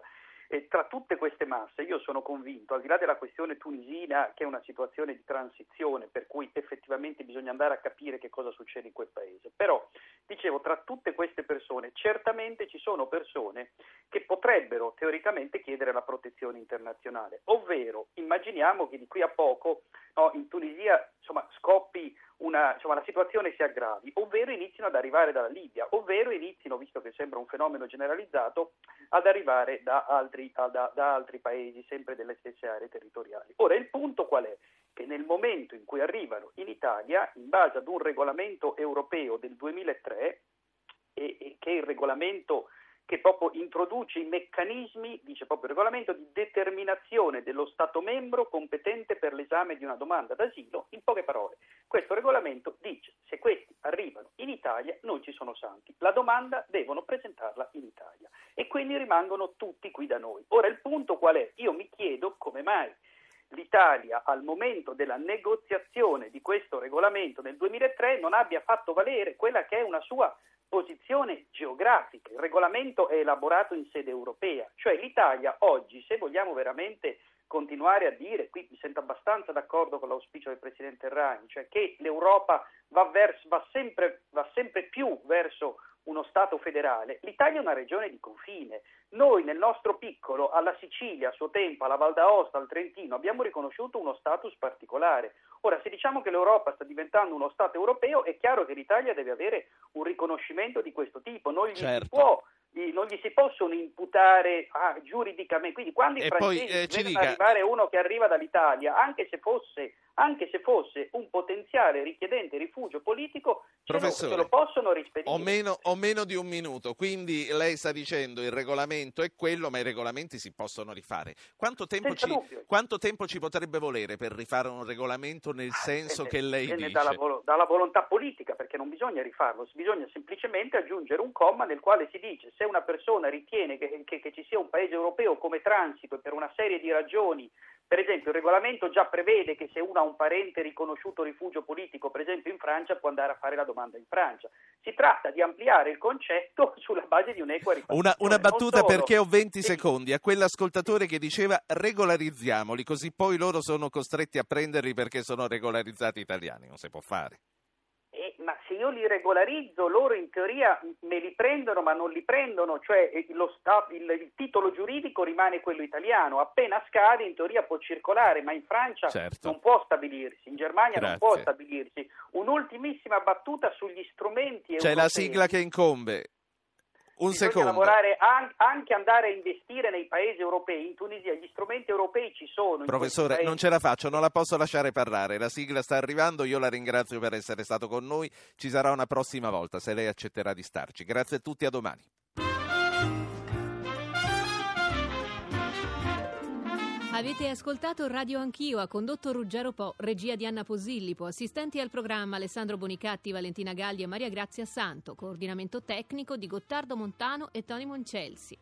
tra tutte queste masse io sono convinto, al di là della questione tunisina, che è una situazione di transizione per cui effettivamente bisogna andare a capire che cosa succede in quel paese, però dicevo, tra tutte queste persone certamente ci sono persone che potrebbero teoricamente chiedere la protezione internazionale, ovvero immaginiamo che di qui a poco in Tunisia scoppi la situazione si aggravi, ovvero inizino ad arrivare dalla Libia, ovvero inizino, visto che sembra un fenomeno generalizzato, ad arrivare da altri paesi, sempre delle stesse aree territoriali. Ora, il punto qual è? Che nel momento in cui arrivano in Italia, in base ad un regolamento europeo del 2003, e che è il regolamento che proprio introduce i meccanismi, dice proprio il regolamento, di determinazione dello Stato membro competente per l'esame di una domanda d'asilo, in poche parole. Questo regolamento dice: se questi arrivano in Italia non ci sono santi, la domanda devono presentarla in Italia e quindi rimangono tutti qui da noi. Ora il punto qual è? Io mi chiedo come mai l'Italia al momento della negoziazione di questo regolamento nel 2003 non abbia fatto valere quella che è una sua posizione geografica. Il regolamento è elaborato in sede europea, cioè l'Italia oggi, se vogliamo veramente continuare a dire, qui mi sento abbastanza d'accordo con l'auspicio del Presidente Errani, cioè che l'Europa va sempre più verso uno Stato federale, l'Italia è una regione di confine. Noi nel nostro piccolo, alla Sicilia a suo tempo, alla Val d'Aosta, al Trentino, abbiamo riconosciuto uno status particolare. Ora, se diciamo che l'Europa sta diventando uno Stato europeo, è chiaro che l'Italia deve avere un riconoscimento di questo tipo, non gli si possono imputare giuridicamente. Quindi quando i francesi vedono arrivare uno che arriva dall'Italia, anche se fosse un potenziale richiedente rifugio politico, se lo possono rispedire. O meno di un minuto, quindi lei sta dicendo il regolamento è quello, ma i regolamenti si possono rifare. Quanto tempo ci potrebbe volere per rifare un regolamento nel senso che lei dice? Dalla volontà politica, perché non bisogna rifarlo, bisogna semplicemente aggiungere un comma nel quale si dice: se una persona ritiene che ci sia un paese europeo come transito e per una serie di ragioni, per esempio il regolamento già prevede che se uno ha un parente riconosciuto rifugio politico, per esempio in Francia, può andare a fare la domanda in Francia. Si tratta di ampliare il concetto sulla base di un'equa ripartizione. Una battuta perché ho 20 secondi. A quell'ascoltatore che diceva regolarizziamoli, così poi loro sono costretti a prenderli perché sono regolarizzati italiani. Non si può fare. Ma se io li regolarizzo, loro in teoria me li prendono, ma non li prendono, cioè il titolo giuridico rimane quello italiano, appena scade in teoria può circolare, ma in Francia non può stabilirsi, in Germania non può stabilirsi. Un'ultimissima battuta sugli strumenti europei. C'è la sigla che incombe. Bisogna lavorare, anche andare a investire nei paesi europei. In Tunisia gli strumenti europei ci sono. Professore, non ce la faccio, non la posso lasciare parlare. La sigla sta arrivando, io la ringrazio per essere stato con noi. Ci sarà una prossima volta, se lei accetterà di starci. Grazie a tutti, a domani. Avete ascoltato Radio Anch'io, ha condotto Ruggero Po, regia di Anna Posillipo, assistenti al programma Alessandro Bonicatti, Valentina Galli e Maria Grazia Santo, coordinamento tecnico di Gottardo Montano e Tony Moncelsi.